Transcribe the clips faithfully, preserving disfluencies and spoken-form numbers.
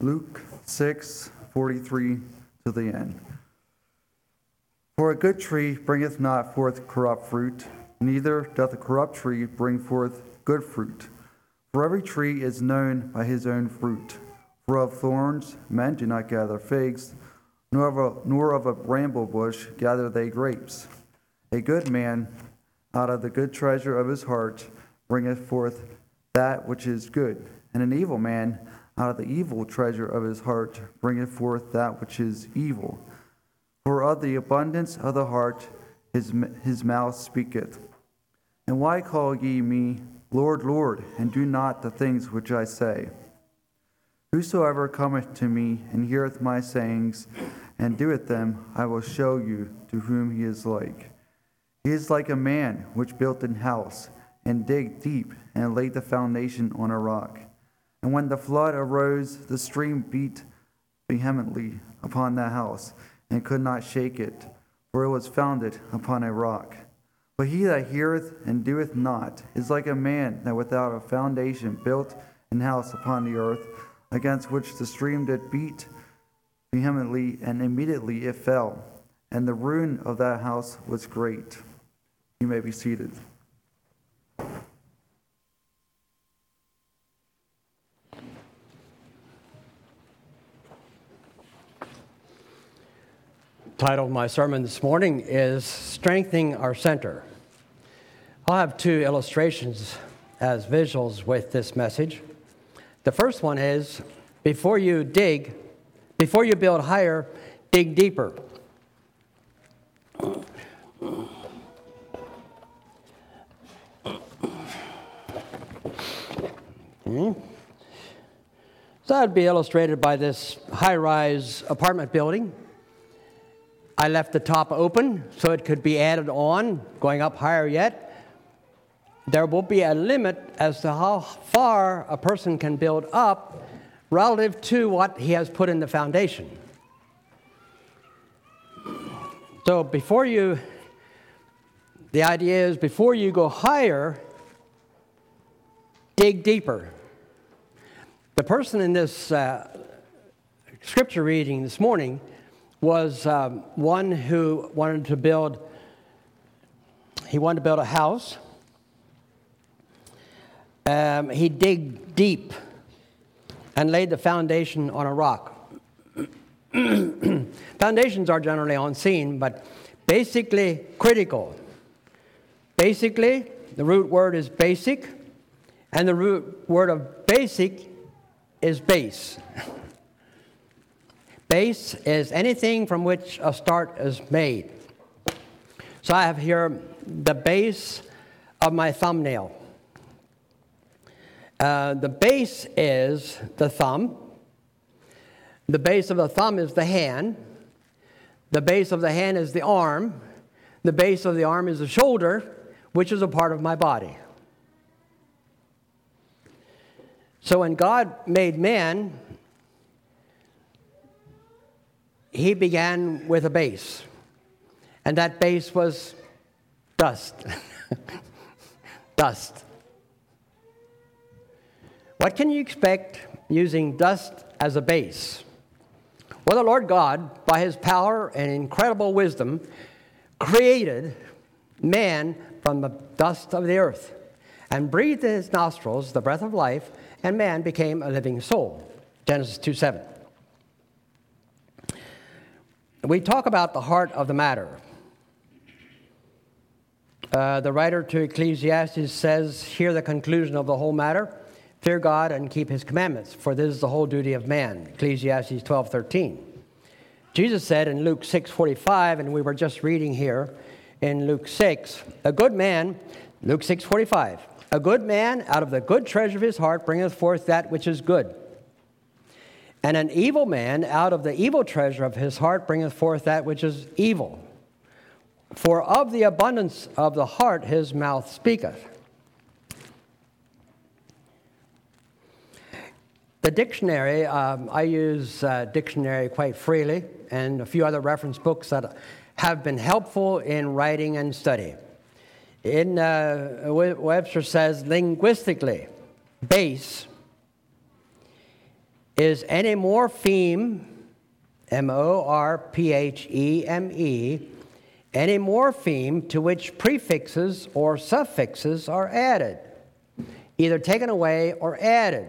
Luke six forty-three to the end. For a good tree bringeth not forth corrupt fruit, neither doth a corrupt tree bring forth good fruit. For every tree is known by his own fruit. For of thorns men do not gather figs, nor of a, nor of a bramble bush gather they grapes. A good man out of the good treasure of his heart bringeth forth that which is good, and an evil man out of the evil treasure of his heart bringeth forth that which is evil. For of the abundance of the heart his, his mouth speaketh. And why call ye me, Lord, Lord, and do not the things which I say? Whosoever cometh to me and heareth my sayings, and doeth them, I will show you to whom he is like. He is like a man which built an house, and digged deep, and laid the foundation on a rock. And when the flood arose, the stream beat vehemently upon the house, and could not shake it, for it was founded upon a rock. But he that heareth and doeth not is like a man that without a foundation built an house upon the earth, against which the stream did beat vehemently, and immediately it fell, and the ruin of that house was great. You may be seated. The title of my sermon this morning is Strengthening Our Center. I'll have two illustrations as visuals with this message. The first one is, before you dig, before you build higher, dig deeper. Okay. So that would be illustrated by this high-rise apartment building. I left the top open so it could be added on, going up higher yet. There will be a limit as to how far a person can build up relative to what he has put in the foundation. So before you, the idea is before you go higher, dig deeper. The person in this uh, scripture reading this morning was um, one who wanted to build, he wanted to build a house. Um, he digged deep and laid the foundation on a rock. Foundations are generally unseen, but basically critical. Basically, the root word is basic, and the root word of basic is base. Base is anything from which a start is made. So I have here the base of my thumbnail. Uh, the base is the thumb. The base of the thumb is the hand. The base of the hand is the arm. The base of the arm is the shoulder, which is a part of my body. So when God made man, he began with a base, and that base was dust. Dust. What can you expect using dust as a base? Well, the Lord God, by his power and incredible wisdom, created man from the dust of the earth and breathed in his nostrils the breath of life, and man became a living soul. Genesis two seven. We talk about the heart of the matter. Uh, the writer to Ecclesiastes says, "Hear the conclusion of the whole matter. Fear God and keep his commandments, for this is the whole duty of man." Ecclesiastes twelve thirteen. Jesus said in Luke six forty-five, and we were just reading here in Luke six, a good man, Luke six forty-five, a good man out of the good treasure of his heart bringeth forth that which is good. And an evil man out of the evil treasure of his heart bringeth forth that which is evil. For of the abundance of the heart his mouth speaketh. The dictionary, um, I use uh, dictionary quite freely, and a few other reference books that have been helpful in writing and study. In uh, Webster says, linguistically, base is enamorpheme, M O R P H E M E, enamorpheme, to which prefixes or suffixes are added, either taken away or added.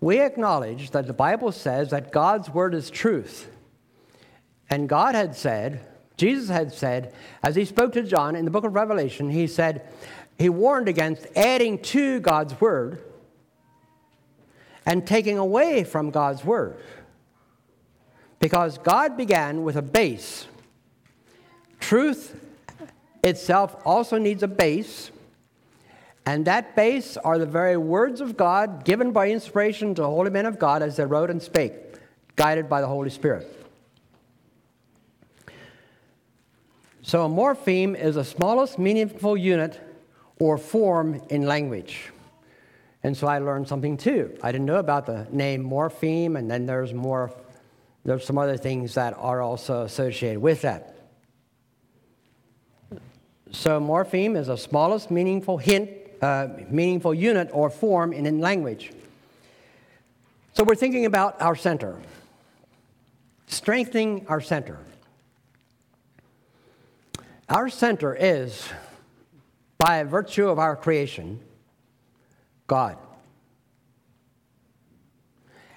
We acknowledge that the Bible says that God's word is truth. And God had said, Jesus had said, as he spoke to John in the book of Revelation, he said, he warned against adding to God's word and taking away from God's word. Because God began with a base. Truth itself also needs a base. And that base are the very words of God given by inspiration to holy men of God as they wrote and spake, guided by the Holy Spirit. So a morpheme is the smallest meaningful unit or form in language. And so I learned something too. I didn't know about the name morpheme, and then there's more, there's some other things that are also associated with that. So morpheme is the smallest meaningful hint, uh, meaningful unit or form in, in language. So we're thinking about our center, strengthening our center. Our center is, by virtue of our creation, God.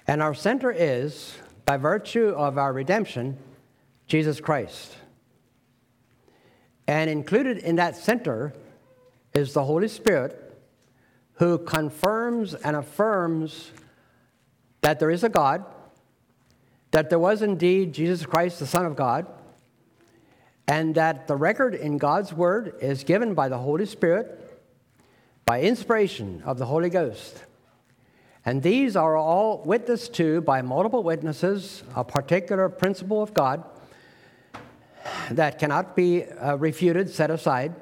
And our center is, by virtue of our redemption, Jesus Christ. And included in that center is the Holy Spirit, who confirms and affirms that there is a God, that there was indeed Jesus Christ, the Son of God, and that the record in God's Word is given by the Holy Spirit, by inspiration of the Holy Ghost. And these are all witnessed to by multiple witnesses, a particular principle of God that cannot be uh, refuted, set aside.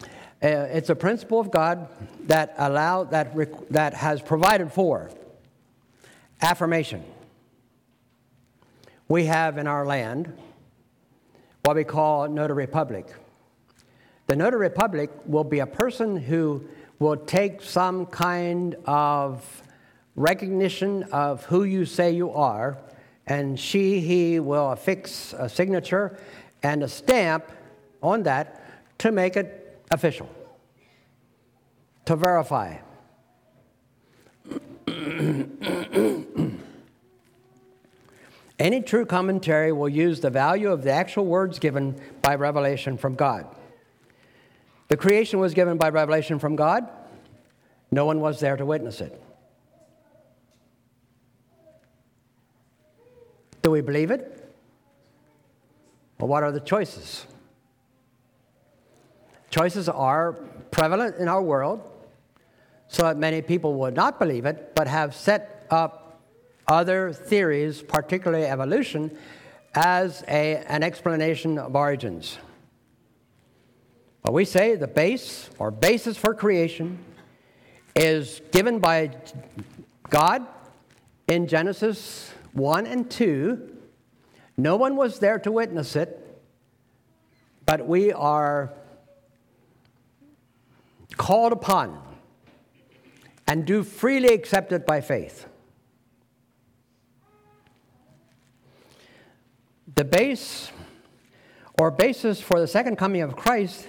Uh, it's a principle of God that allow that rec- that has provided for affirmation. We have in our land what we call notary public. The notary public will be a person who will take some kind of recognition of who you say you are, and she, he will affix a signature and a stamp on that to make it official, to verify. Any true commentary will use the value of the actual words given by revelation from God. The creation was given by revelation from God. No one was there to witness it. Do we believe it? Well, what are the choices? Choices are prevalent in our world, so that many people would not believe it, but have set up other theories, particularly evolution, as a, an explanation of origins. But we say the base or basis for creation is given by God in Genesis one and two. No one was there to witness it, but we are called upon and do freely accept it by faith. The base or basis for the second coming of Christ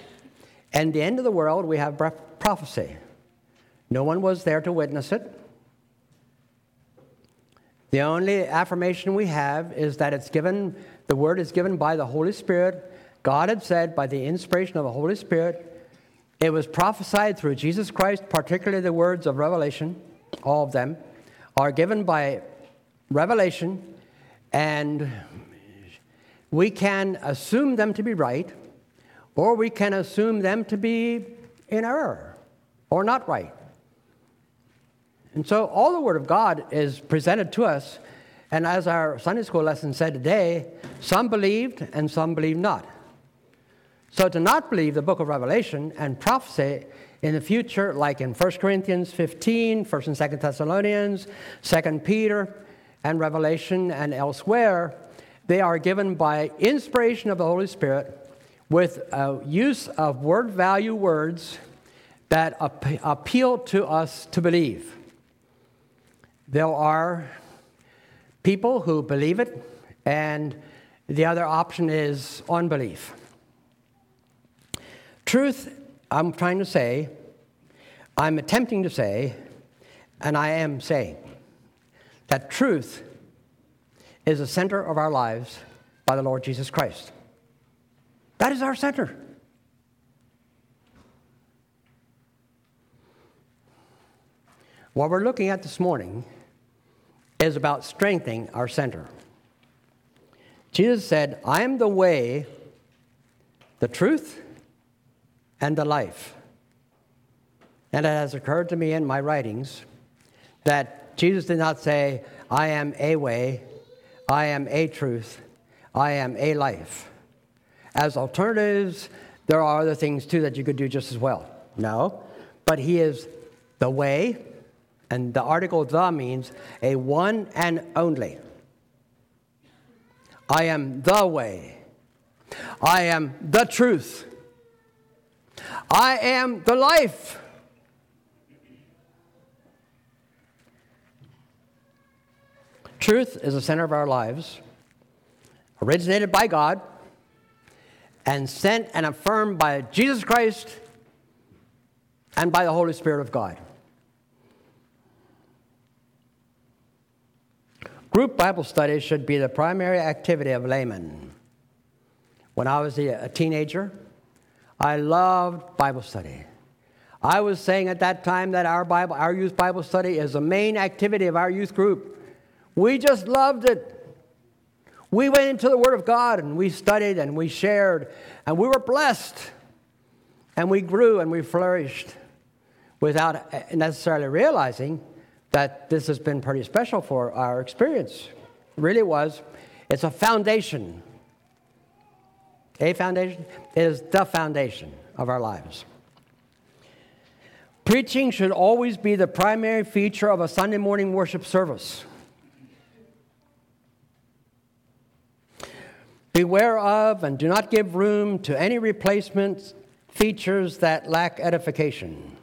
and the end of the world, we have prophecy. No one was there to witness it. The only affirmation we have is that it's given, the word is given by the Holy Spirit. God had said by the inspiration of the Holy Spirit. It was prophesied through Jesus Christ, particularly the words of Revelation, all of them, are given by revelation, and we can assume them to be right, or we can assume them to be in error or not right. And so all the Word of God is presented to us, and as our Sunday school lesson said today, some believed and some believed not. So to not believe the book of Revelation and prophecy in the future, like in First Corinthians fifteen, First and Second Thessalonians, Second Peter, and Revelation and elsewhere, they are given by inspiration of the Holy Spirit with a use of word value words that ap- appeal to us to believe. there are people who believe it, and the other option is unbelief. Truth, I'm trying to say, I'm attempting to say, and I am saying, that truth is the center of our lives by the Lord Jesus Christ. That is our center. What we're looking at this morning is about strengthening our center. Jesus said, I am the way, the truth, and the life. And it has occurred to me in my writings that Jesus did not say, I am a way, I am a truth, I am a life. As alternatives, there are other things too that you could do just as well. No, but he is the way, and the article the means a one and only. I am the way. I am the truth. I am the life. Truth is the center of our lives, originated by God, and sent and affirmed by Jesus Christ and by the Holy Spirit of God. Group Bible studies should be the primary activity of laymen. When I was a teenager, I loved Bible study. I was saying at that time that our Bible, our youth Bible study is the main activity of our youth group. We just loved it. We went into the Word of God, and we studied, and we shared, and we were blessed, and we grew, and we flourished without necessarily realizing that this has been pretty special for our experience. It really was. It's a foundation. A foundation is the foundation of our lives. Preaching should always be the primary feature of a Sunday morning worship service. Beware of and do not give room to any replacement features that lack edification.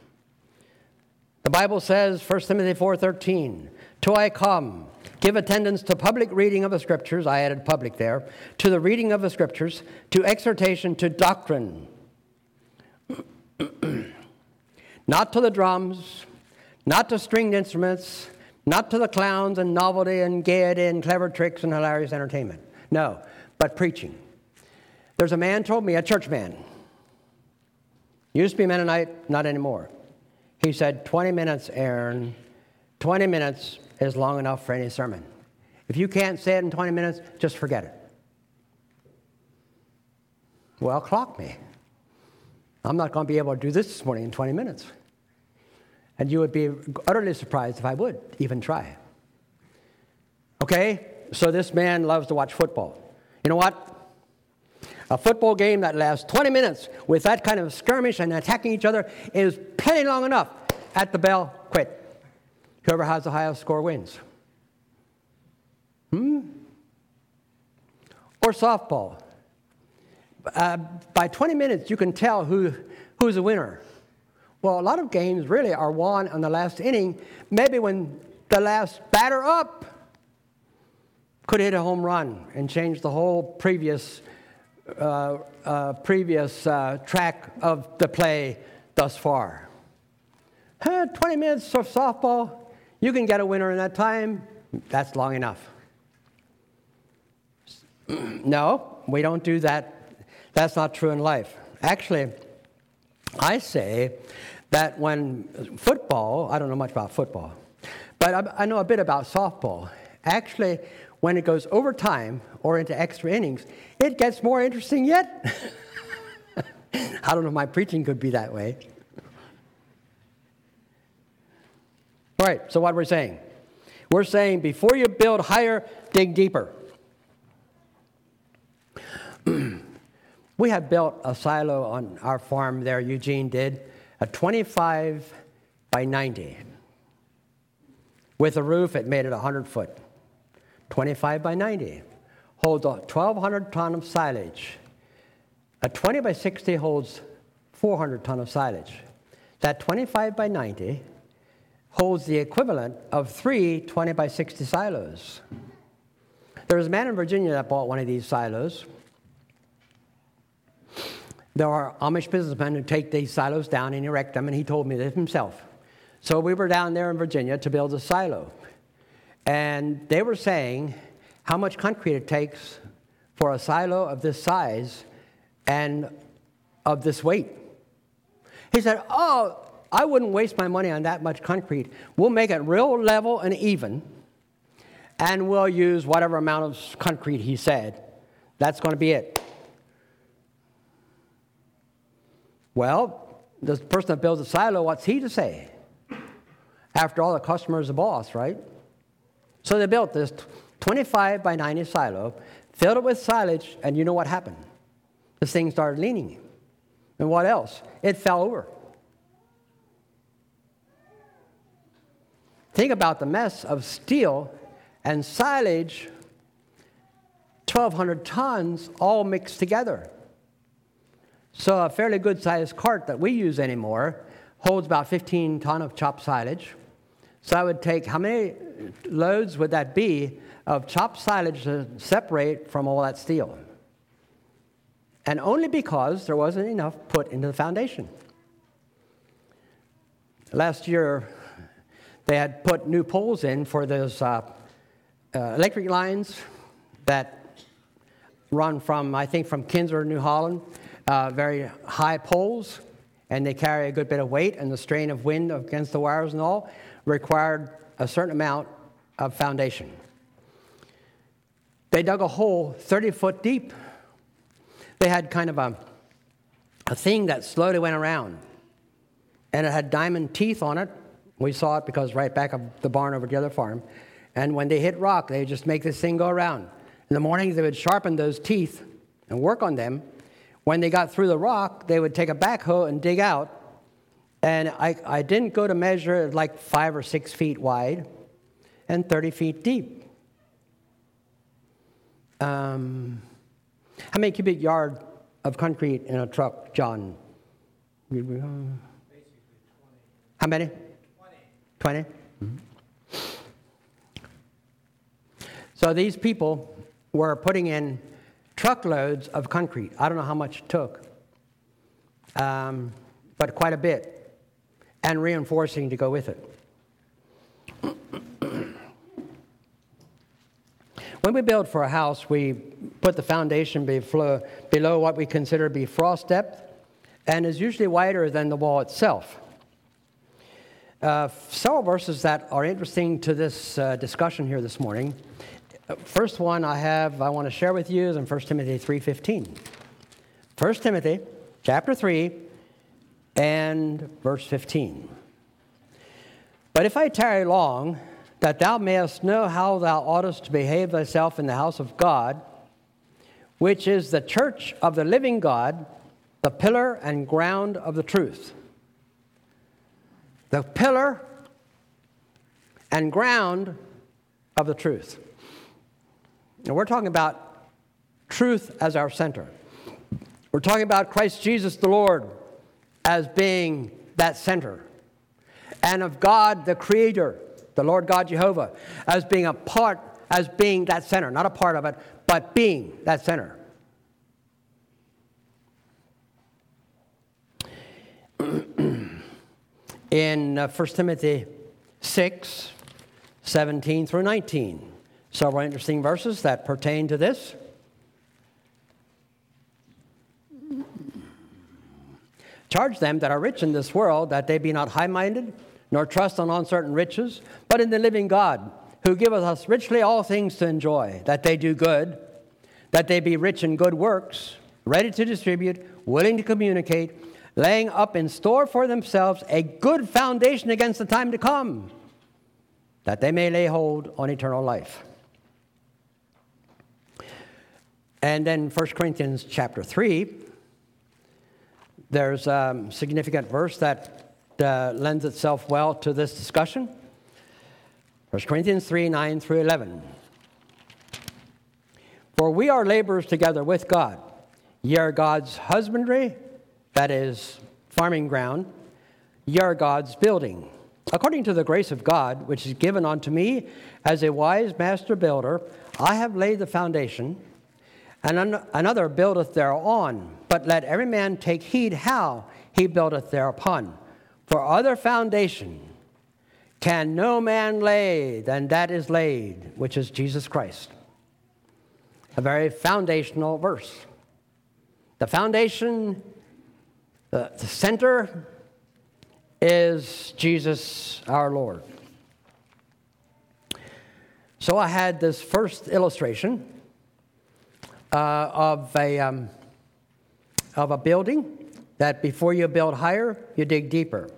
The Bible says, First Timothy four thirteen, till I come, give attendance to public reading of the Scriptures, I added public there, to the reading of the Scriptures, to exhortation, to doctrine. Not to the drums, not to stringed instruments, not to the clowns and novelty and gaiety and clever tricks and hilarious entertainment. No. But preaching. There's a man told me, a church man, used to be Mennonite, not anymore. He said, twenty minutes, Aaron, twenty minutes is long enough for any sermon. If you can't say it in twenty minutes, just forget it. Well, clock me. I'm not going to be able to do this this morning in twenty minutes. And you would be utterly surprised if I would even try. Okay, so this man loves to watch football. You know what? A football game that lasts twenty minutes with that kind of skirmish and attacking each other is plenty long enough. At the bell, quit. Whoever has the highest score wins. Hmm? Or softball. Uh, by twenty minutes, you can tell who who's the winner. Well, a lot of games really are won on the last inning, maybe when the last batter up could hit a home run and change the whole previous uh, uh, previous uh, track of the play thus far. Huh, twenty minutes of softball, you can get a winner in that time. That's long enough. No, we don't do that. That's not true in life. Actually, I say that when football, I don't know much about football, but I, I know a bit about softball. Actually, when it goes over time or into extra innings, it gets more interesting yet. I don't know if my preaching could be that way. All right, so what we're saying? We're saying before you build higher, dig deeper. We have built a silo on our farm there, Eugene did, a twenty-five by ninety. With a roof, it made it one hundred foot. twenty-five by ninety holds twelve hundred ton of silage. A twenty by sixty holds four hundred ton of silage. That twenty-five by ninety holds the equivalent of three twenty by sixty silos. There was a man in Virginia that bought one of these silos. There are Amish businessmen who take these silos down and erect them, and he told me this himself. So we were down there in Virginia to build a silo. And they were saying how much concrete it takes for a silo of this size and of this weight. He said, oh, I wouldn't waste my money on that much concrete. We'll make it real level and even, and we'll use whatever amount of concrete he said. That's going to be it. Well, the person that builds a silo, what's he to say? After all, the customer is the boss, right? So they built this twenty-five by ninety silo, filled it with silage, and you know what happened? This thing started leaning. And what else? It fell over. Think about the mess of steel and silage, twelve hundred tons, all mixed together. So a fairly good-sized cart that we use anymore holds about fifteen ton of chopped silage. So I would take, how many loads would that be of chopped silage to separate from all that steel? And only because there wasn't enough put into the foundation. Last year, they had put new poles in for those uh, uh, electric lines that run from, I think, from Kinzer to New Holland, uh, very high poles, and they carry a good bit of weight, and the strain of wind against the wires and all required a certain amount of foundation. They dug a hole thirty foot deep. They had kind of a, a thing that slowly went around, and it had diamond teeth on it. We saw it because right back of the barn over the other farm. And when they hit rock, they would just make this thing go around. In the mornings, they would sharpen those teeth and work on them. When they got through the rock, they would take a backhoe and dig out. And I, I didn't go to measure it like five or six feet wide and thirty feet deep. Um, how many cubic yard of concrete in a truck, John? Basically twenty. How many? twenty? Mm-hmm. So these people were putting in truckloads of concrete. I don't know how much it took, um, but quite a bit, and reinforcing to go with it. When we build for a house, we put the foundation below, below what we consider to be frost depth, and is usually wider than the wall itself. Uh, several verses that are interesting to this uh, discussion here this morning. First one I have, I want to share with you is in First Timothy three fifteen. First Timothy, chapter three, and verse fifteen. But if I tarry long, that thou mayest know how thou oughtest to behave thyself in the house of God, which is the church of the living God, the pillar and ground of the truth. The pillar and ground of the truth. And we're talking about truth as our center. We're talking about Christ Jesus the Lord as being that center. And of God the Creator, the Lord God Jehovah, as being a part, as being that center. Not a part of it, but being that center. In uh, First Timothy six, seventeen through nineteen. Several interesting verses that pertain to this. Charge them that are rich in this world, that they be not high-minded, nor trust on uncertain riches, but in the living God, who giveth us richly all things to enjoy, that they do good, that they be rich in good works, ready to distribute, willing to communicate, laying up in store for themselves a good foundation against the time to come, that they may lay hold on eternal life. And then First Corinthians chapter three, there's a significant verse that uh, lends itself well to this discussion. First Corinthians three, nine through eleven. For we are laborers together with God, ye are God's husbandry, that is, farming ground, ye are God's building, According to the grace of God, which is given unto me as a wise master builder, I have laid the foundation, and another buildeth thereon. But let every man take heed how he buildeth thereupon. For other foundation can no man lay than that is laid, which is Jesus Christ. A very foundational verse. The foundation, the center, is Jesus our Lord. So I had this first illustration uh, of a um, of a building, that before you build higher, you dig deeper.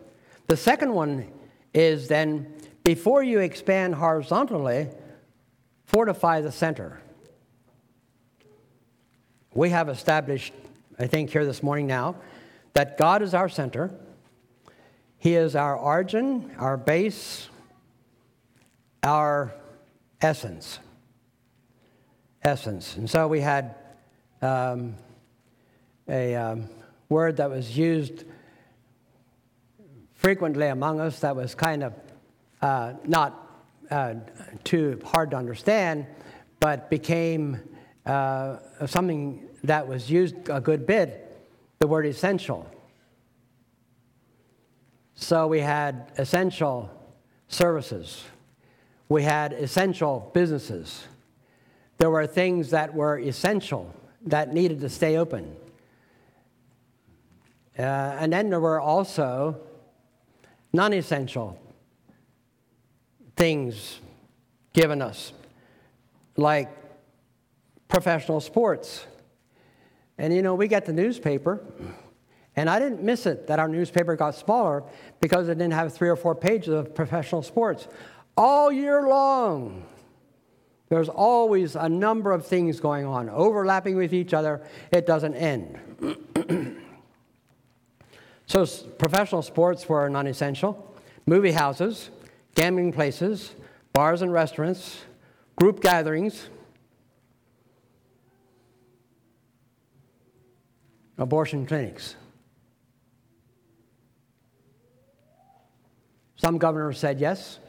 The second one is then, before you expand horizontally, fortify the center. We have established, I think here this morning now, that God is our center. He is our origin, our base, our essence. Essence. And so we had um, a um, word that was used frequently among us that was kind of uh, not uh, too hard to understand, but became uh, something that was used a good bit, the word essential. So we had essential services. We had essential businesses. There were things that were essential that needed to stay open. Uh, and then there were also non-essential things given us, like professional sports. And, you know, we got the newspaper, and I didn't miss it that our newspaper got smaller because it didn't have three or four pages of professional sports. All year long, there's always a number of things going on, overlapping with each other. It doesn't end. So professional sports were non-essential. Movie houses, gambling places, bars and restaurants, group gatherings, abortion clinics. Some governors said yes.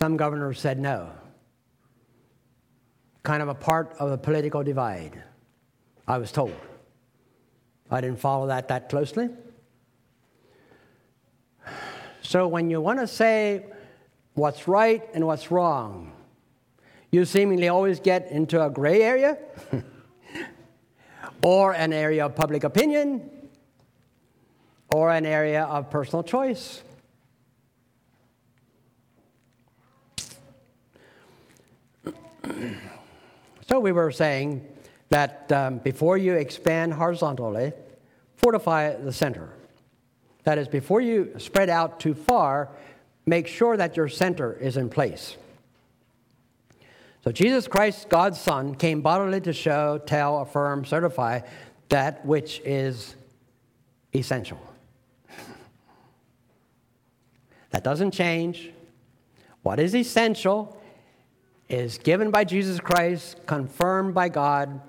Some governors said no. Kind of a part of a political divide, I was told. I didn't follow that that closely. So when you want to say what's right and what's wrong, you seemingly always get into a gray area or an area of public opinion or an area of personal choice. So we were saying that um, before you expand horizontally, fortify the center. That is, before you spread out too far, make sure that your center is in place. So Jesus Christ, God's Son, came bodily to show, tell, affirm, certify that which is essential. That doesn't change. What is essential is given by Jesus Christ, confirmed by God,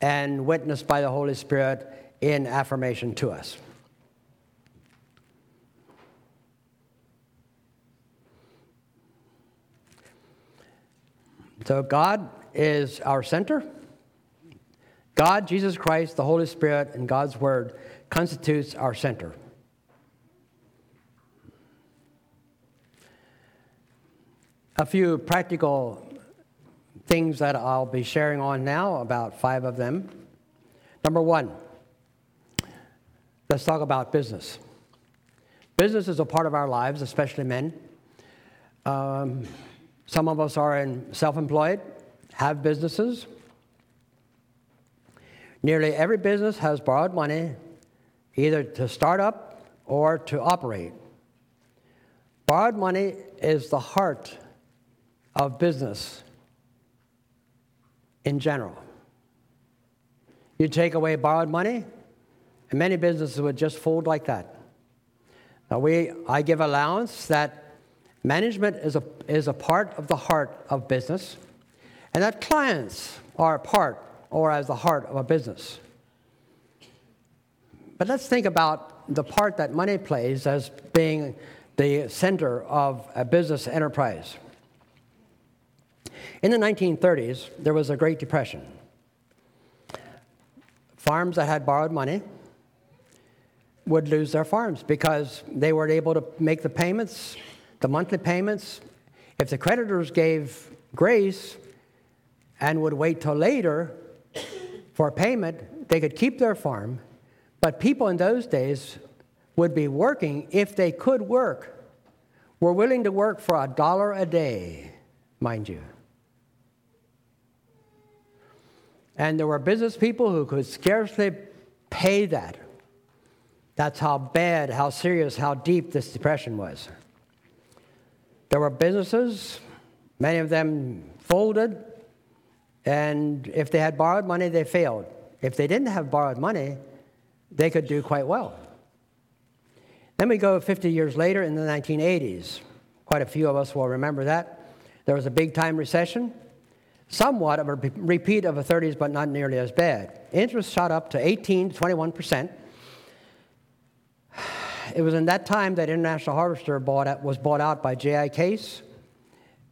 and witnessed by the Holy Spirit in affirmation to us. So God is our center. God, Jesus Christ, the Holy Spirit, and God's Word constitutes our center. A few practical things that I'll be sharing on now, about five of them. Number one, let's talk about business. Business is a part of our lives, especially men. Um, some of us are in self-employed, have businesses. Nearly every business has borrowed money, either to start up or to operate. Borrowed money is the heart of business. In general, you take away borrowed money, and many businesses would just fold like that. Now, we I give allowance that management is a is a part of the heart of business, and that clients are a part or as the heart of a business. But let's think about the part that money plays as being the center of a business enterprise. In the nineteen thirties, there was a Great Depression. Farms that had borrowed money would lose their farms because they weren't able to make the payments, the monthly payments. If the creditors gave grace and would wait till later for payment, they could keep their farm. But people in those days would be working if they could work, were willing to work for a dollar a day, mind you. And there were business people who could scarcely pay that. That's how bad, how serious, how deep this depression was. There were businesses, many of them folded, and if they had borrowed money, they failed. If they didn't have borrowed money, they could do quite well. Then we go fifty years later in the nineteen eighties. Quite a few of us will remember that. There was a big-time recession, somewhat of a repeat of the thirties, but not nearly as bad. Interest shot up to eighteen to twenty-one percent. It was in that time that International Harvester bought out, was bought out by J I Case,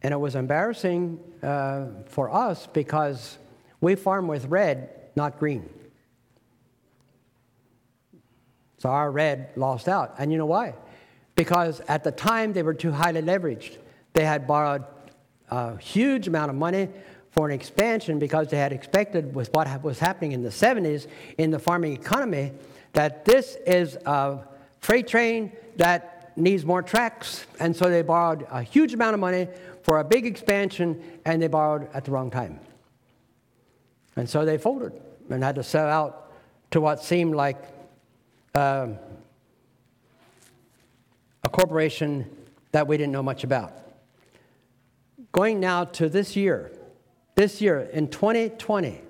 and it was embarrassing uh, for us because we farm with red, not green. So our red lost out. And you know why? Because at the time, they were too highly leveraged. They had borrowed a huge amount of money for an expansion because they had expected with what was happening in the seventies in the farming economy that this is a freight train that needs more tracks. And so they borrowed a huge amount of money for a big expansion, and they borrowed at the wrong time. And so they folded and had to sell out to what seemed like Uh, a corporation that we didn't know much about. Going now to this year, this year in twenty twenty,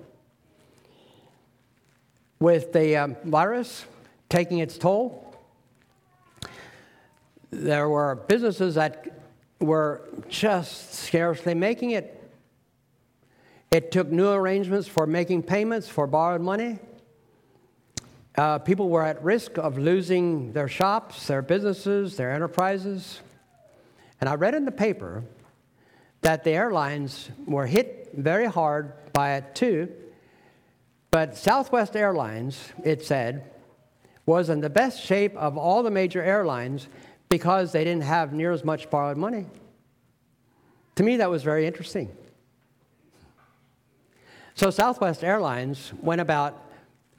with the um, virus taking its toll, there were businesses that were just scarcely making it. It took new arrangements for making payments for borrowed money. Uh, people were at risk of losing their shops, their businesses, their enterprises. And I read in the paper that the airlines were hit very hard by it too. But Southwest Airlines, it said, was in the best shape of all the major airlines because they didn't have near as much borrowed money. To me, that was very interesting. So Southwest Airlines went about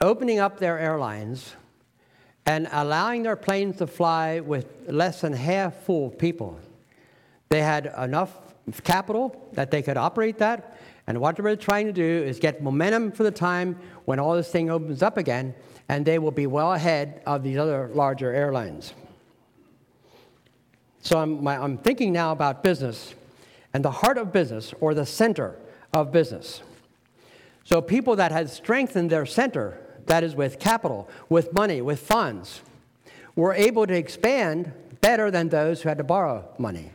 opening up their airlines and allowing their planes to fly with less than half full people. They had enough capital that they could operate that, and what they're trying to do is get momentum for the time when all this thing opens up again, and they will be well ahead of these other larger airlines. So I'm, I'm thinking now about business and the heart of business, or the center of business. So people that had strengthened their center, that is with capital, with money, with funds, were able to expand better than those who had to borrow money.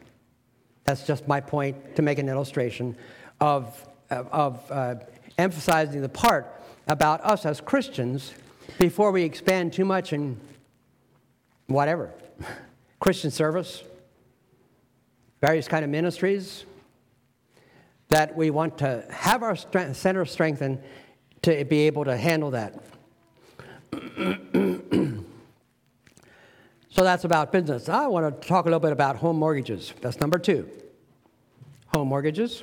That's just my point to make an illustration of, of, of uh, emphasizing the part about us as Christians before we expand too much in whatever. Christian service, various kind of ministries, that we want to have our strength, center strengthened to be able to handle that. So that's about business. I want to talk a little bit about home mortgages. That's number two. Home mortgages.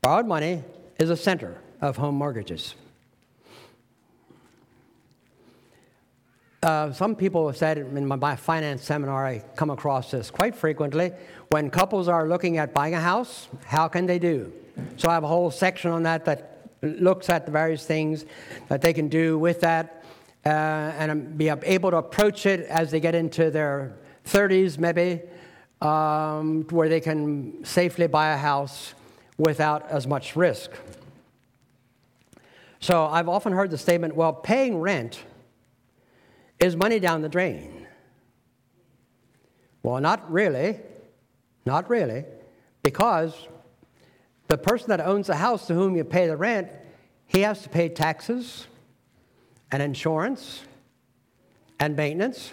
Borrowed money is a center of home mortgages. Uh, some people have said in my, my finance seminar, I come across this quite frequently, when couples are looking at buying a house, how can they do? So I have a whole section on that that looks at the various things that they can do with that uh, and be able to approach it as they get into their thirties maybe, um, where they can safely buy a house without as much risk. So I've often heard the statement, well, paying rent is money down the drain? Well, not really, not really, because the person that owns the house to whom you pay the rent, he has to pay taxes and insurance and maintenance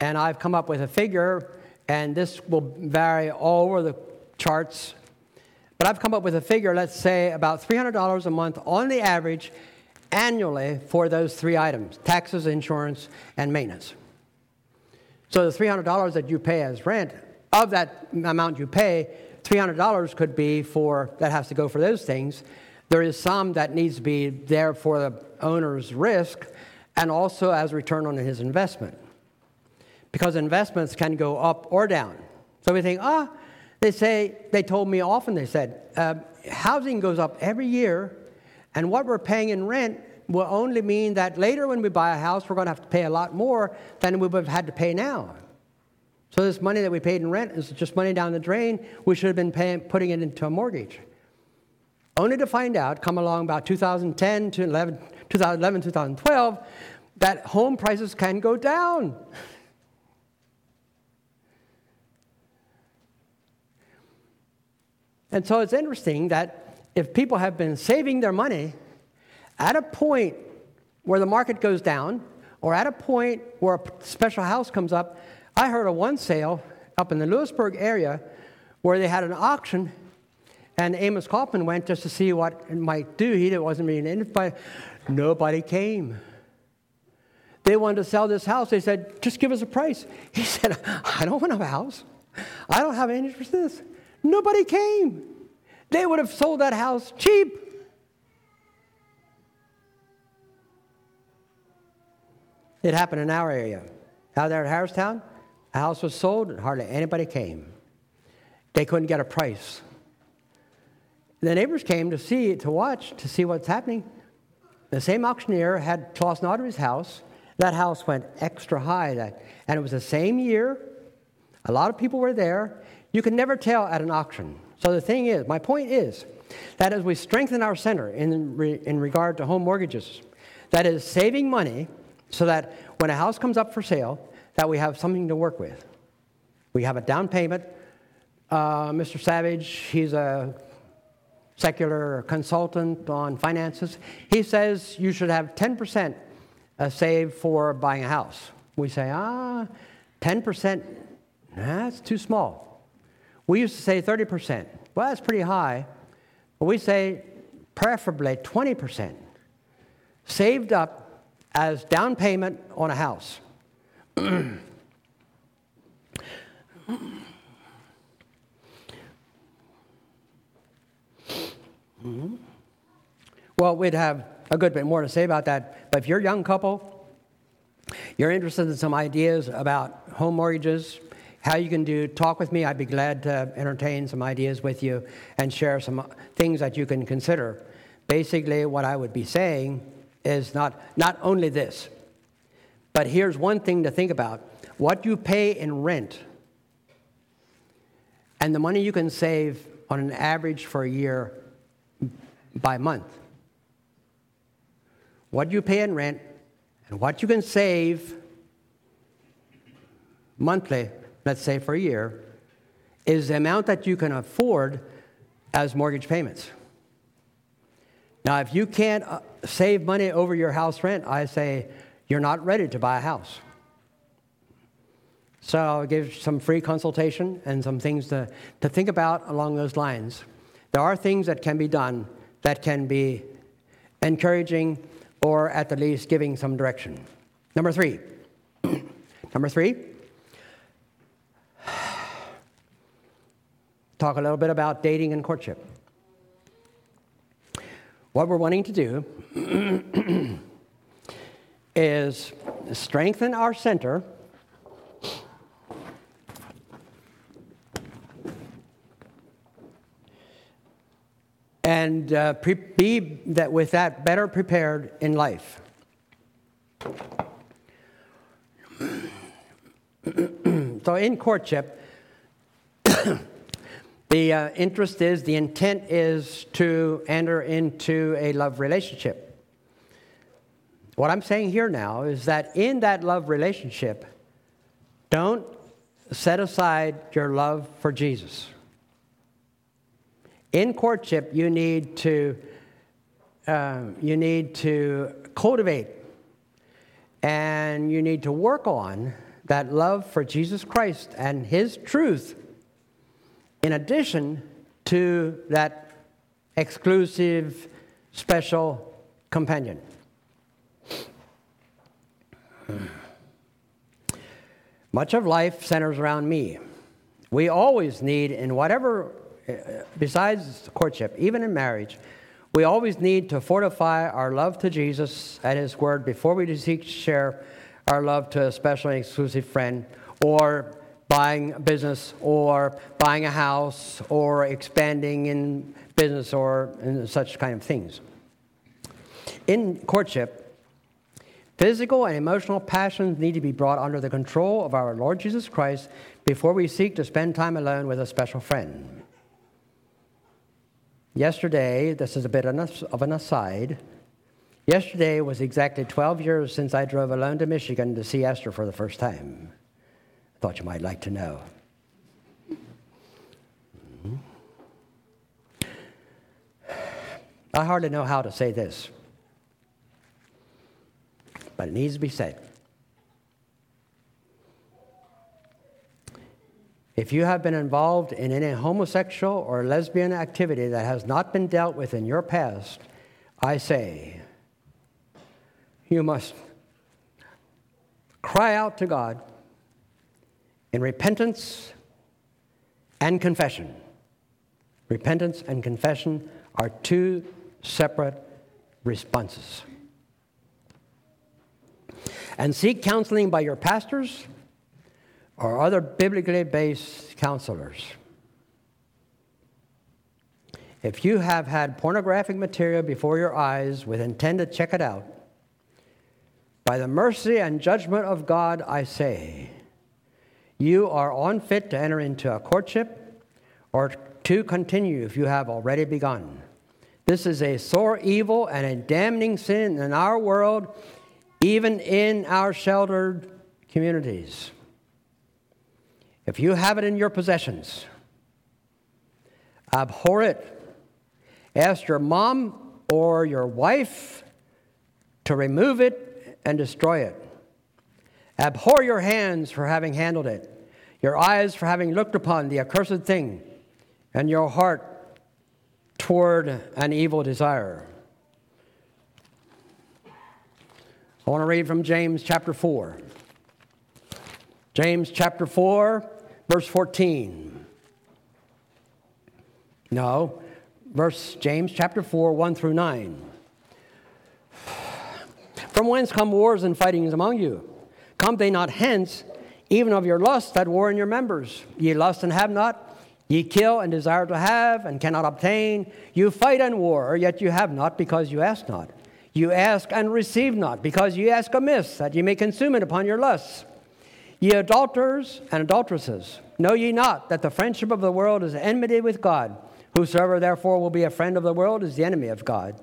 And I've come up with a figure, and this will vary all over the charts. But I've come up with a figure, let's say, about three hundred dollars a month on the average annually for those three items, taxes, insurance, and maintenance. So the three hundred dollars that you pay as rent, of that amount you pay, three hundred dollars could be for, that has to go for those things. There is some that needs to be there for the owner's risk and also as return on his investment, because investments can go up or down. So we think, ah, oh, they say, they told me often, they said, uh, housing goes up every year, and what we're paying in rent will only mean that later when we buy a house, we're going to have to pay a lot more than we would have had to pay now. So this money that we paid in rent is just money down the drain. We should have been paying, putting it into a mortgage. Only to find out, come along about two thousand ten to eleven, twenty eleven, two thousand twelve, that home prices can go down. And so it's interesting that if people have been saving their money at a point where the market goes down or at a point where a special house comes up. I heard of one sale up in the Lewisburg area where they had an auction, and Amos Kaufman went just to see what it might do. He wasn't being invited. Nobody came. They wanted to sell this house. They said, just give us a price. He said, I don't want a house. I don't have any interest in this. Nobody came. They would have sold that house cheap. It happened in our area. Out there at Harristown, a house was sold and hardly anybody came. They couldn't get a price. The neighbors came to see, to watch, to see what's happening. The same auctioneer had Clausen Audrey's house. That house went extra high. That, and it was the same year. A lot of people were there. You can never tell at an auction. So the thing is, my point is, that as we strengthen our center in, re, in regard to home mortgages, that is saving money so that when a house comes up for sale, that we have something to work with. We have a down payment. Uh, Mister Savage, he's a secular consultant on finances. He says you should have ten percent saved for buying a house. We say, ah, ten percent, that's too small. We used to say thirty percent. Well, that's pretty high. But we say preferably twenty percent saved up as down payment on a house. Mm-hmm. Well, we'd have a good bit more to say about that. But if you're a young couple, you're interested in some ideas about home mortgages, how you can do, talk with me. I'd be glad to entertain some ideas with you and share some things that you can consider. Basically, what I would be saying is not, not only this, but here's one thing to think about. What you pay in rent and the money you can save on an average for a year by month. What you pay in rent and what you can save monthly, let's say for a year, is the amount that you can afford as mortgage payments. Now, if you can't save money over your house rent, I say you're not ready to buy a house. So I'll give some free consultation and some things to, to think about along those lines. There are things that can be done that can be encouraging or at the least giving some direction. Number three. Number three. Talk a little bit about dating and courtship. What we're wanting to do is strengthen our center and uh, pre- be that with that better prepared in life. So in courtship, the uh, interest is, the intent is to enter into a love relationship. What I'm saying here now is that in that love relationship, don't set aside your love for Jesus. In courtship, you need to uh, you need to cultivate and you need to work on that love for Jesus Christ and his truth, in addition to that exclusive, special companion. Much of life centers around me. We always need, in whatever, besides courtship, even in marriage, we always need to fortify our love to Jesus and his word before we seek to share our love to a special and exclusive friend, or buying a business, or buying a house, or expanding in business, or in such kind of things. In courtship, physical and emotional passions need to be brought under the control of our Lord Jesus Christ before we seek to spend time alone with a special friend. Yesterday, this is a bit of an aside, yesterday was exactly twelve years since I drove alone to Michigan to see Esther for the first time. I thought you might like to know. Mm-hmm. I hardly know how to say this, but it needs to be said. If you have been involved in any homosexual or lesbian activity that has not been dealt with in your past, I say, you must cry out to God in repentance and confession. Repentance and confession are two separate responses. And seek counseling by your pastors or other biblically based counselors. If you have had pornographic material before your eyes with intent to check it out, by the mercy and judgment of God, I say, you are unfit to enter into a courtship or to continue if you have already begun. This is a sore evil and a damning sin in our world, even in our sheltered communities. If you have it in your possessions, abhor it. Ask your mom or your wife to remove it and destroy it. Abhor your hands for having handled it, your eyes for having looked upon the accursed thing, and your heart toward an evil desire. I want to read from James chapter four. James chapter four, verse fourteen. No, verse James chapter four, one through nine. From whence come wars and fightings among you? Come they not hence, even of your lusts that war in your members? Ye lust and have not, ye kill and desire to have, and cannot obtain. You fight and war, yet you have not, because you ask not. You ask and receive not, because you ask amiss, that ye may consume it upon your lusts. Ye adulterers and adulteresses, know ye not that the friendship of the world is enmity with God? Whosoever therefore will be a friend of the world is the enemy of God.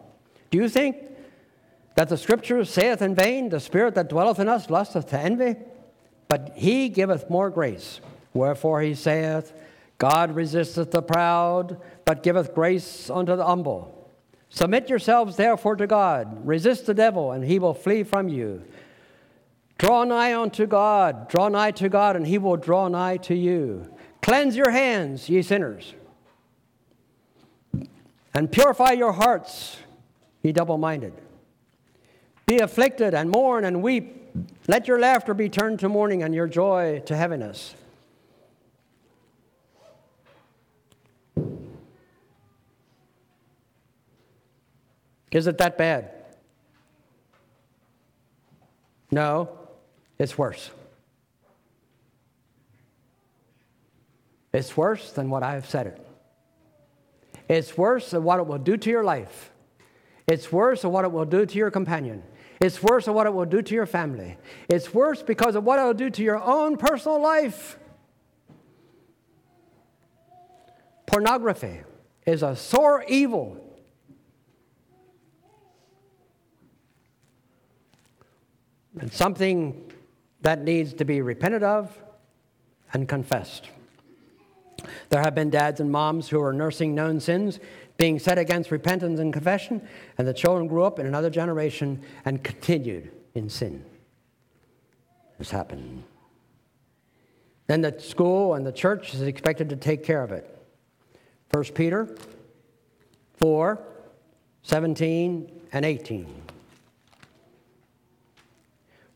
Do you think that the Scripture saith in vain, the Spirit that dwelleth in us lusteth to envy? But he giveth more grace. Wherefore he saith, God resisteth the proud, but giveth grace unto the humble. Submit yourselves therefore to God. Resist the devil, and he will flee from you. Draw nigh unto God. Draw nigh to God, and he will draw nigh to you. Cleanse your hands, ye sinners, and purify your hearts, ye double-minded. Be afflicted and mourn and weep. Let your laughter be turned to mourning and your joy to heaviness. Is it that bad? No, it's worse. It's worse than what I have said it. It's worse than what it will do to your life. It's worse than what it will do to your companion. It's worse than what it will do to your family. It's worse because of what it will do to your own personal life. Pornography is a sore evil. And something that needs to be repented of and confessed. There have been dads and moms who are nursing known sins, being set against repentance and confession, and the children grew up in another generation and continued in sin. This happened. Then the school and the church is expected to take care of it. First Peter four, seventeen and eighteen.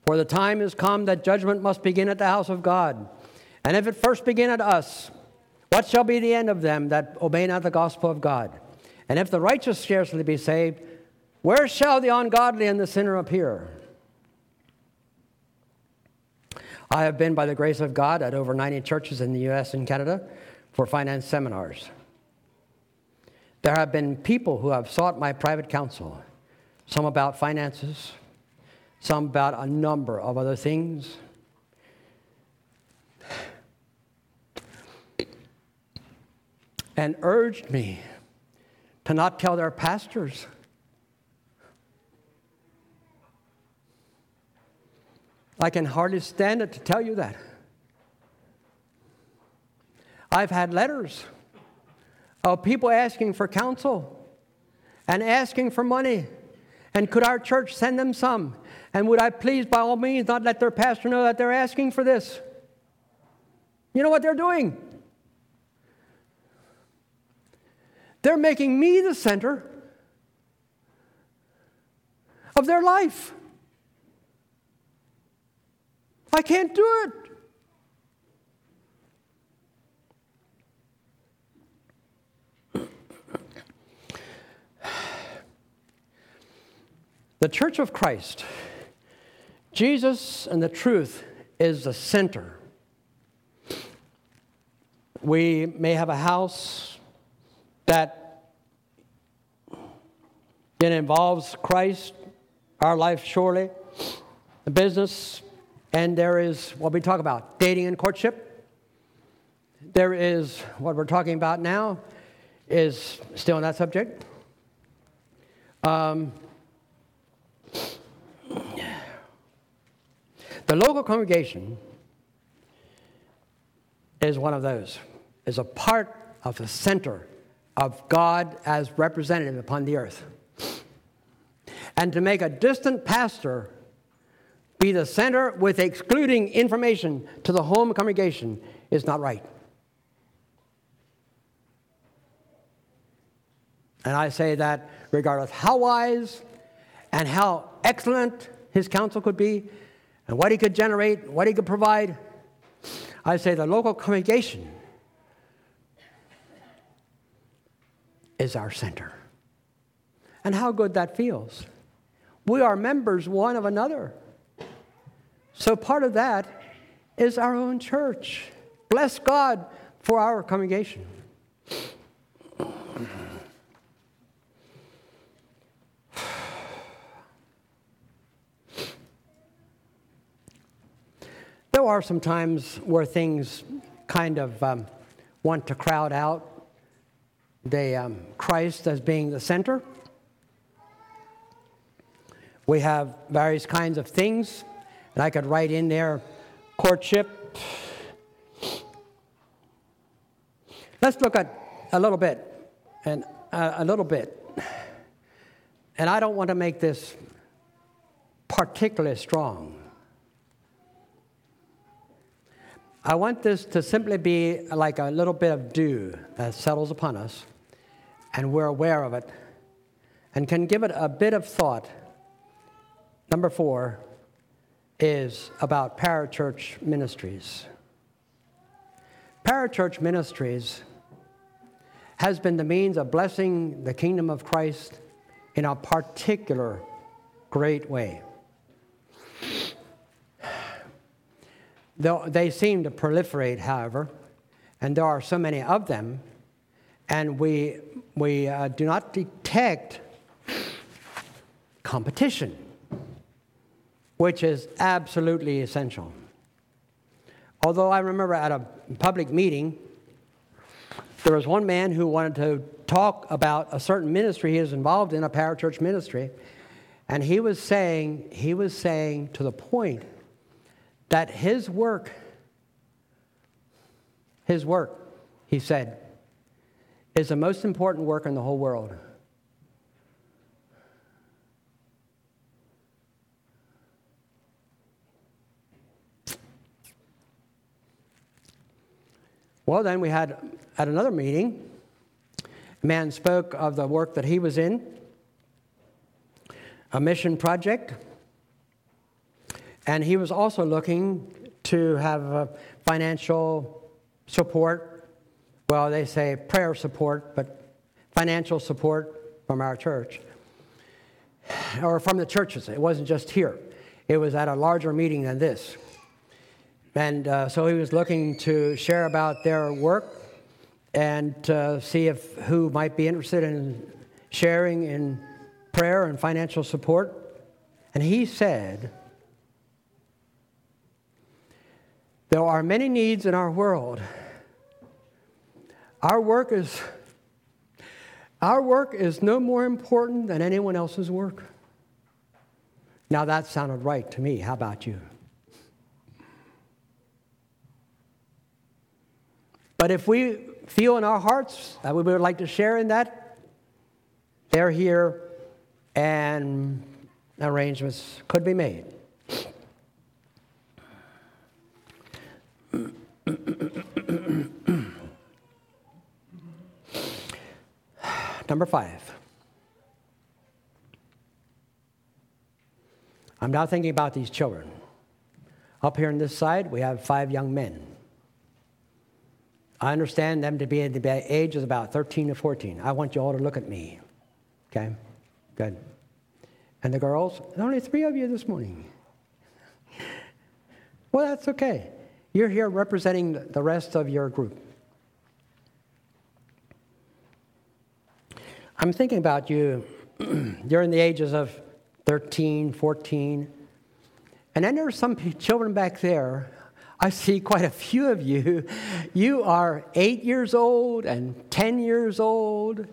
For the time is come that judgment must begin at the house of God. And if it first begin at us, what shall be the end of them that obey not the gospel of God? And if the righteous scarcely be saved, where shall the ungodly and the sinner appear? I have been, by the grace of God, at over ninety churches in the U S and Canada for finance seminars. There have been people who have sought my private counsel, some about finances, some about a number of other things. And urged me to not tell their pastors. I can hardly stand it to tell you that. I've had letters of people asking for counsel and asking for money. And could our church send them some? And would I please, by all means, not let their pastor know that they're asking for this? You know what they're doing? They're making me the center of their life. I can't do it. The Church of Christ, Jesus and the truth is the center. We may have a house that it involves Christ, our life surely, the business, and there is what we talk about, dating and courtship. There is what we're talking about now is still on that subject. Um, the local congregation is one of those, is a part of the center of God as representative upon the earth. And to make a distant pastor be the center with excluding information to the home congregation is not right. And I say that regardless how wise and how excellent his counsel could be and what he could generate, what he could provide, I say the local congregation is our center. And how good that feels. We are members one of another. So part of that is our own church. Bless God for our congregation. There are some times where things kind of um, want to crowd out the um, Christ as being the center. We have various kinds of things, and I could write in there courtship. Let's look at a little bit, and uh, a little bit. And I don't want to make this particularly strong. I want this to simply be like a little bit of dew that settles upon us, and we're aware of it, and can give it a bit of thought. Number four is about parachurch ministries. Parachurch ministries has been the means of blessing the kingdom of Christ in a particular great way. Though they seem to proliferate, however, and there are so many of them, and we we uh, do not detect competition, which is absolutely essential. Although I remember at a public meeting, there was one man who wanted to talk about a certain ministry he was involved in, a parachurch ministry, and he was saying he was saying to the point that his work, his work, he said, is the most important work in the whole world. Well, then we had, at another meeting, a man spoke of the work that he was in, a mission project, and he was also looking to have a financial support. Well, they say prayer support, but financial support from our church, or from the churches. It wasn't just here. It was at a larger meeting than this. And uh, so he was looking to share about their work and uh, see if who might be interested in sharing in prayer and financial support. And he said, "There are many needs in our world. Our work is, our work is no more important than anyone else's work." Now that sounded right to me. How about you? But if we feel in our hearts that we would like to share in that, they're here and arrangements could be made. Number five. I'm now thinking about these children. Up here on this side, we have five young men. I understand them to be at the age of about thirteen to fourteen. I want you all to look at me. Okay? Good. And the girls, there are only three of you this morning. Well, that's okay. You're here representing the rest of your group. I'm thinking about you. You're in the ages of thirteen, fourteen. And then there are some children back there. I see quite a few of you. You are eight years old and ten years old.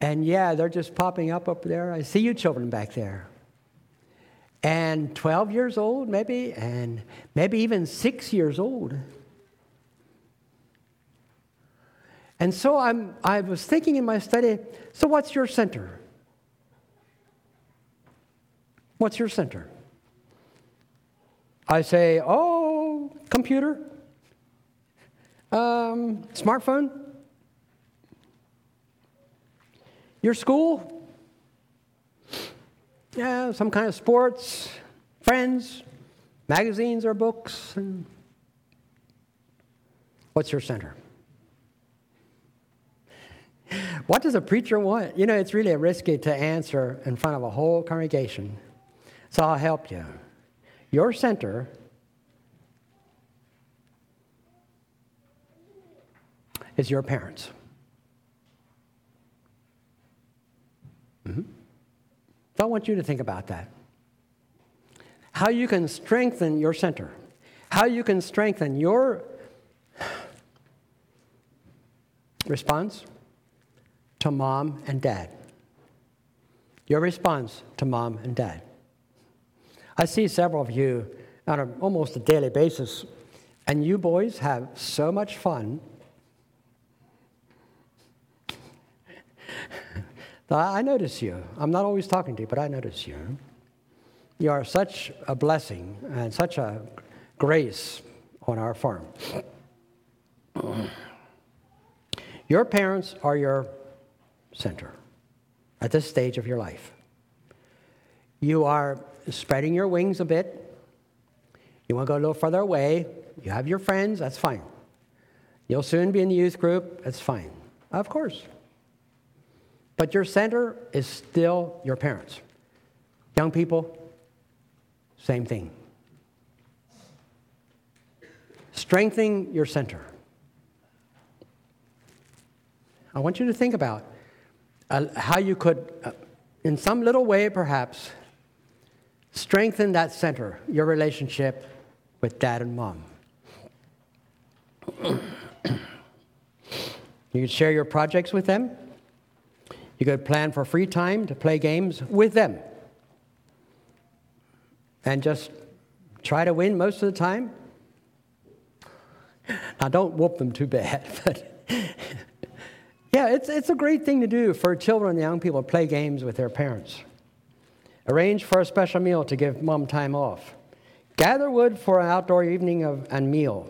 And yeah, they're just popping up up there. I see you children back there. And twelve years old maybe, and maybe even six years old. And so I'm, I was thinking in my study, so what's your center? What's your center? I say, oh, computer, um, smartphone, your school, yeah, some kind of sports, friends, magazines or books. And what's your center? What does a preacher want? You know, it's really risky to answer in front of a whole congregation. So I'll help you. Your center is your parents. Mm-hmm. So I want you to think about that. How you can strengthen your center. How you can strengthen your response to mom and dad. Your response to mom and dad. I see several of you on a, almost a daily basis, and you boys have so much fun. I notice you. I'm not always talking to you, but I notice you. You are such a blessing and such a grace on our farm. Your parents are your center at this stage of your life. You are spreading your wings a bit. You want to go a little further away. You have your friends. That's fine. You'll soon be in the youth group. That's fine. Of course. But your center is still your parents. Young people, same thing. Strengthening your center. I want you to think about uh, how you could, uh, in some little way perhaps, strengthen that center, your relationship with dad and mom. You could share your projects with them. You could plan for free time to play games with them. And just try to win most of the time. Now, don't whoop them too bad. But yeah, it's, it's a great thing to do for children and young people to play games with their parents. Arrange for a special meal to give mom time off. Gather wood for an outdoor evening of, and meal.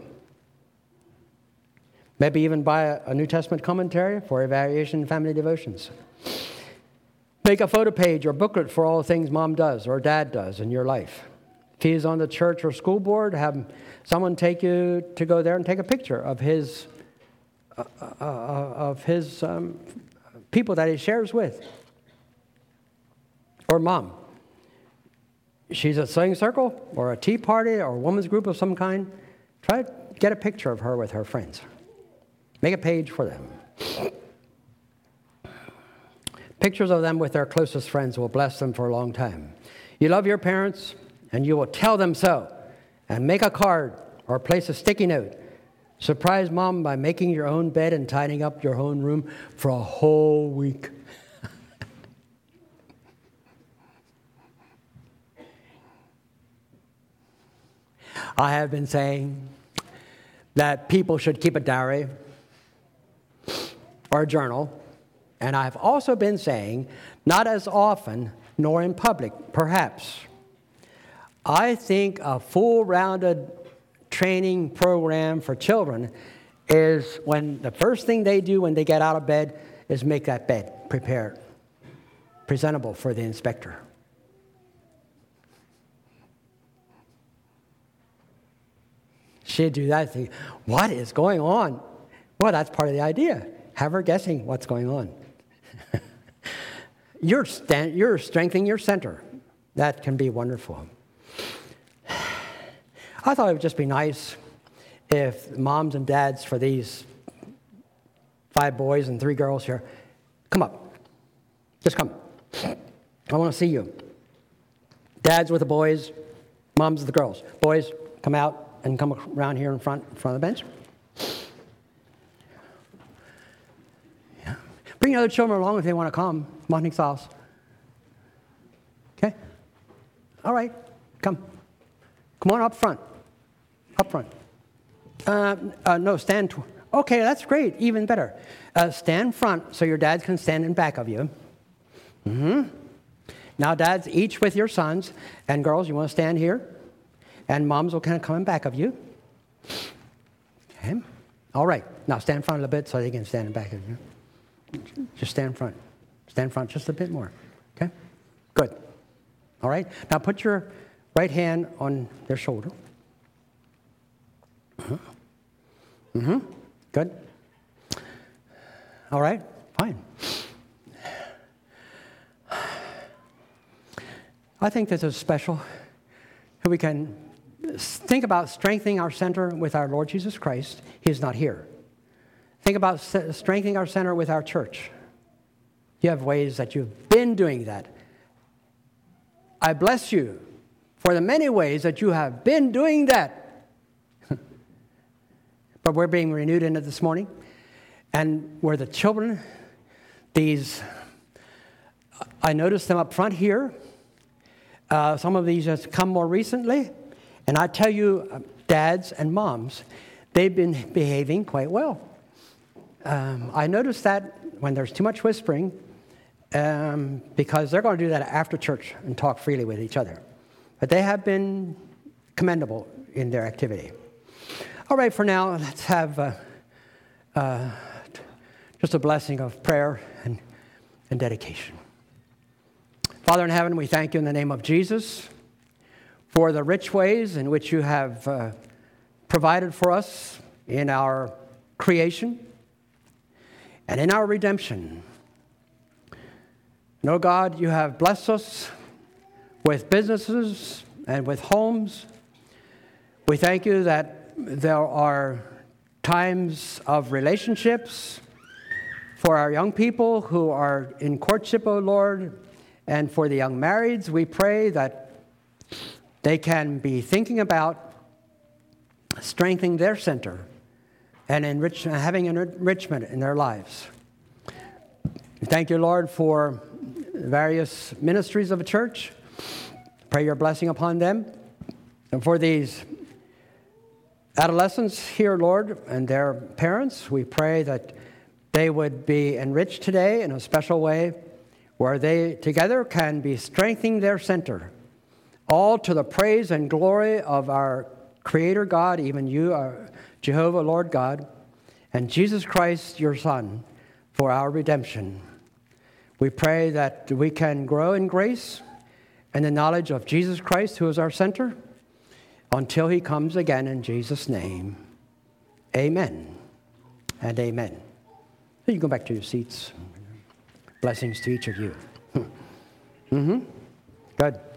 Maybe even buy a, a New Testament commentary for Evaluation and Family Devotions. Make a photo page or booklet for all the things mom does or dad does in your life. If he's on the church or school board, have someone take you to go there and take a picture of his uh, uh, of his um, people that he shares with. Or mom. She's at a sewing circle or a tea party or a woman's group of some kind. Try to get a picture of her with her friends. Make a page for them. Pictures of them with their closest friends will bless them for a long time. You love your parents, and you will tell them so. And make a card or place a sticky note. Surprise mom by making your own bed and tidying up your own room for a whole week. I have been saying that people should keep a diary or a journal. And I've also been saying, not as often, nor in public, perhaps. I think a full-rounded training program for children is when the first thing they do when they get out of bed is make that bed prepared, presentable for the inspector. She'd do that thing. What is going on? Well, that's part of the idea. Have her guessing what's going on. You're, st- you're strengthening your center. That can be wonderful. I thought it would just be nice if moms and dads for these five boys and three girls here, come up. Just come. I want to see you. Dads with the boys, moms with the girls. Boys, come out and come around here in front, in front of the bench. Bring other children along if they want to come. Morning sauce. Okay? All right. Come. Come on up front. Up front. Uh, uh, no, stand. Tw- okay, that's great. Even better. Uh, stand front so your dads can stand in back of you. Mm-hmm. Now, dads, each with your sons. And girls, you want to stand here. And moms will kind of come in back of you. Okay? All right. Now, stand in front a little bit so they can stand in back of you. Just stand in front. Stand in front just a bit more. Okay? Good. All right? Now put your right hand on their shoulder. Mm-hmm. Mm-hmm. Good. All right? Fine. I think this is special. We can think about strengthening our center with our Lord Jesus Christ. He is not here. Think about strengthening our center with our church. You have ways that you've been doing that. I bless you for the many ways that you have been doing that. But we're being renewed in it this morning. And we're the children, these, I noticed them up front here. Uh, some of these have come more recently. And I tell you, dads and moms, they've been behaving quite well. Um, I notice that when there's too much whispering, um, because they're going to do that after church and talk freely with each other. But they have been commendable in their activity. All right, for now, let's have uh, uh, just a blessing of prayer and, and dedication. Father in heaven, we thank you in the name of Jesus for the rich ways in which you have uh, provided for us in our creation. And in our redemption, no God, you have blessed us with businesses and with homes. We thank you that there are times of relationships for our young people who are in courtship, O Lord, and for the young marrieds, we pray that they can be thinking about strengthening their center and enrich, having enrichment in their lives. Thank you, Lord, for various ministries of the church. Pray your blessing upon them. And for these adolescents here, Lord, and their parents, we pray that they would be enriched today in a special way where they together can be strengthening their center, all to the praise and glory of our Creator God, even you, our Jehovah, Lord God, and Jesus Christ, your Son, for our redemption. We pray that we can grow in grace and the knowledge of Jesus Christ, who is our center, until he comes again, in Jesus' name. Amen and amen. You can go back to your seats. Blessings to each of you. Mm-hmm. Good.